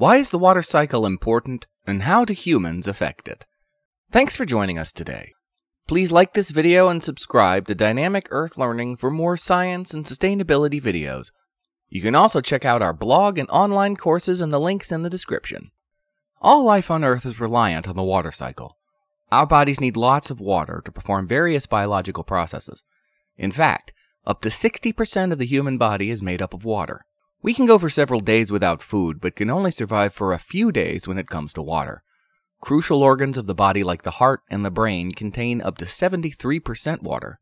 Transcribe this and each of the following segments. Why is the water cycle important, and how do humans affect it? Thanks for joining us today. Please like this video and subscribe to Dynamic Earth Learning for more science and sustainability videos. You can also check out our blog and online courses and the links in the description. All life on Earth is reliant on the water cycle. Our bodies need lots of water to perform various biological processes. In fact, up to 60% of the human body is made up of water. We can go for several days without food, but can only survive for a few days when it comes to water. Crucial organs of the body like the heart and the brain contain up to 73% water.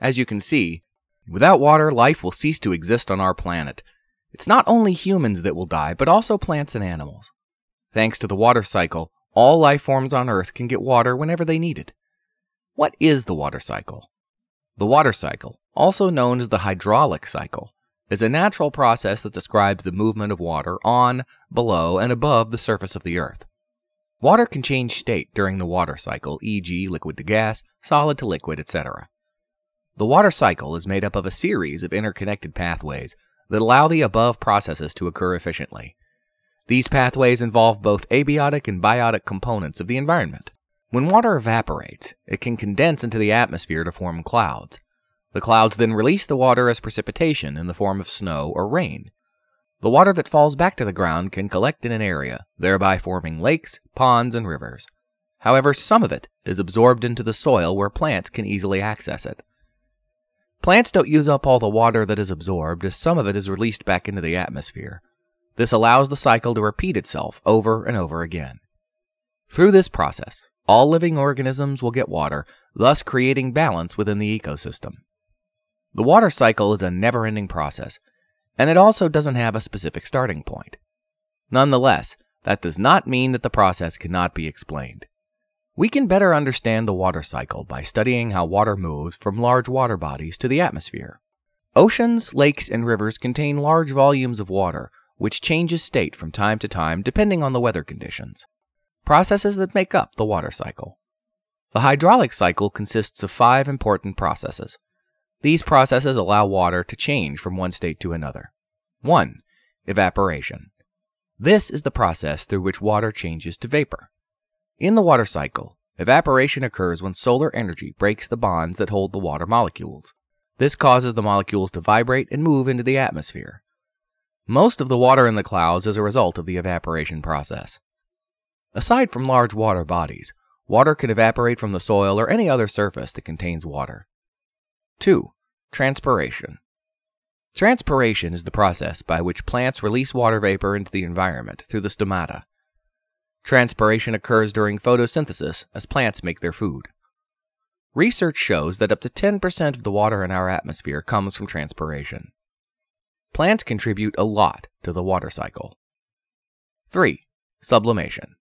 As you can see, without water, life will cease to exist on our planet. It's not only humans that will die, but also plants and animals. Thanks to the water cycle, all life forms on Earth can get water whenever they need it. What is the water cycle? The water cycle, also known as the hydraulic cycle, is a natural process that describes the movement of water on, below, and above the surface of the Earth. Water can change state during the water cycle, e.g. liquid to gas, solid to liquid, etc. The water cycle is made up of a series of interconnected pathways that allow the above processes to occur efficiently. These pathways involve both abiotic and biotic components of the environment. When water evaporates, it can condense into the atmosphere to form clouds. The clouds then release the water as precipitation in the form of snow or rain. The water that falls back to the ground can collect in an area, thereby forming lakes, ponds, and rivers. However, some of it is absorbed into the soil where plants can easily access it. Plants don't use up all the water that is absorbed, as some of it is released back into the atmosphere. This allows the cycle to repeat itself over and over again. Through this process, all living organisms will get water, thus creating balance within the ecosystem. The water cycle is a never-ending process, and it also doesn't have a specific starting point. Nonetheless, that does not mean that the process cannot be explained. We can better understand the water cycle by studying how water moves from large water bodies to the atmosphere. Oceans, lakes, and rivers contain large volumes of water, which changes state from time to time depending on the weather conditions. Processes that make up the water cycle. The hydraulic cycle consists of 5 important processes. These processes allow water to change from one state to another. 1. Evaporation. This is the process through which water changes to vapor. In the water cycle, evaporation occurs when solar energy breaks the bonds that hold the water molecules. This causes the molecules to vibrate and move into the atmosphere. Most of the water in the clouds is a result of the evaporation process. Aside from large water bodies, water can evaporate from the soil or any other surface that contains water. 2. Transpiration. Transpiration is the process by which plants release water vapor into the environment through the stomata. Transpiration occurs during photosynthesis as plants make their food. Research shows that up to 10% of the water in our atmosphere comes from transpiration. Plants contribute a lot to the water cycle. 3. Sublimation.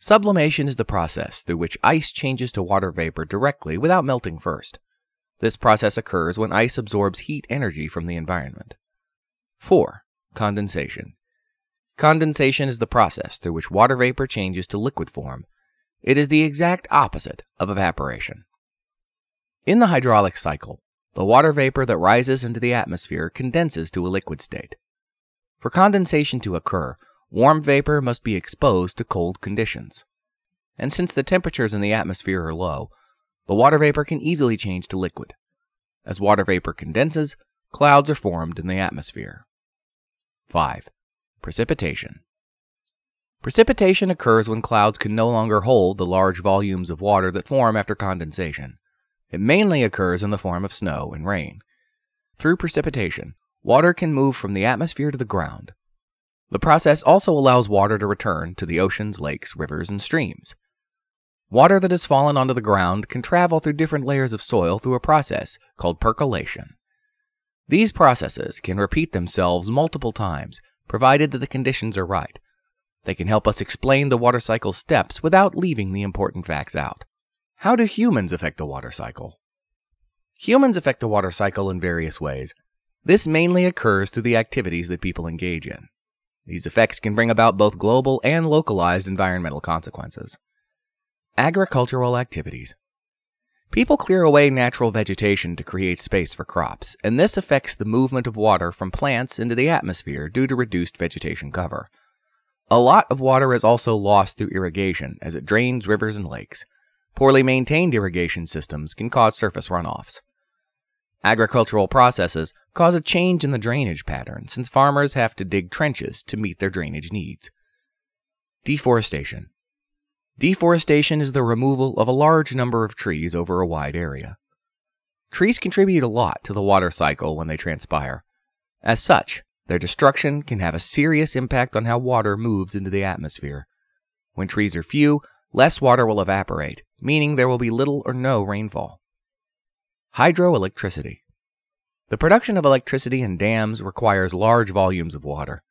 Sublimation is the process through which ice changes to water vapor directly without melting first. This process occurs when ice absorbs heat energy from the environment. 4. Condensation. Condensation is the process through which water vapor changes to liquid form. It is the exact opposite of evaporation. In the hydraulic cycle, the water vapor that rises into the atmosphere condenses to a liquid state. For condensation to occur, warm vapor must be exposed to cold conditions. And since the temperatures in the atmosphere are low, the water vapor can easily change to liquid. As water vapor condenses, clouds are formed in the atmosphere. 5. Precipitation. Precipitation occurs when clouds can no longer hold the large volumes of water that form after condensation. It mainly occurs in the form of snow and rain. Through precipitation, water can move from the atmosphere to the ground. The process also allows water to return to the oceans, lakes, rivers, and streams. Water that has fallen onto the ground can travel through different layers of soil through a process called percolation. These processes can repeat themselves multiple times, provided that the conditions are right. They can help us explain the water cycle steps without leaving the important facts out. How do humans affect the water cycle? Humans affect the water cycle in various ways. This mainly occurs through the activities that people engage in. These effects can bring about both global and localized environmental consequences. Agricultural activities. People clear away natural vegetation to create space for crops, and this affects the movement of water from plants into the atmosphere due to reduced vegetation cover. A lot of water is also lost through irrigation as it drains rivers and lakes. Poorly maintained irrigation systems can cause surface runoffs. Agricultural processes cause a change in the drainage pattern since farmers have to dig trenches to meet their drainage needs. Deforestation. Deforestation is the removal of a large number of trees over a wide area. Trees contribute a lot to the water cycle when they transpire. As such, their destruction can have a serious impact on how water moves into the atmosphere. When trees are few, less water will evaporate, meaning there will be little or no rainfall. Hydroelectricity. The production of electricity in dams requires large volumes of water.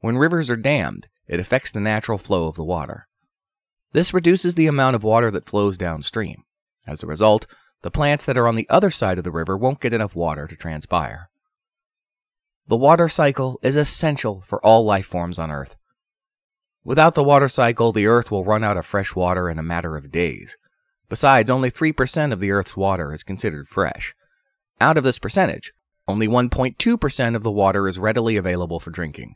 When rivers are dammed, it affects the natural flow of the water. This reduces the amount of water that flows downstream. As a result, the plants that are on the other side of the river won't get enough water to transpire. The water cycle is essential for all life forms on Earth. Without the water cycle, the Earth will run out of fresh water in a matter of days. Besides, only 3% of the Earth's water is considered fresh. Out of this percentage, only 1.2% of the water is readily available for drinking.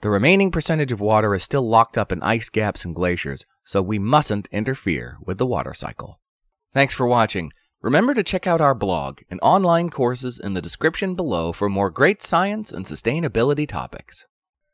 The remaining percentage of water is still locked up in ice gaps and glaciers, so we mustn't interfere with the water cycle. Thanks for watching. Remember to check out our blog and online courses in the description below for more great science and sustainability topics.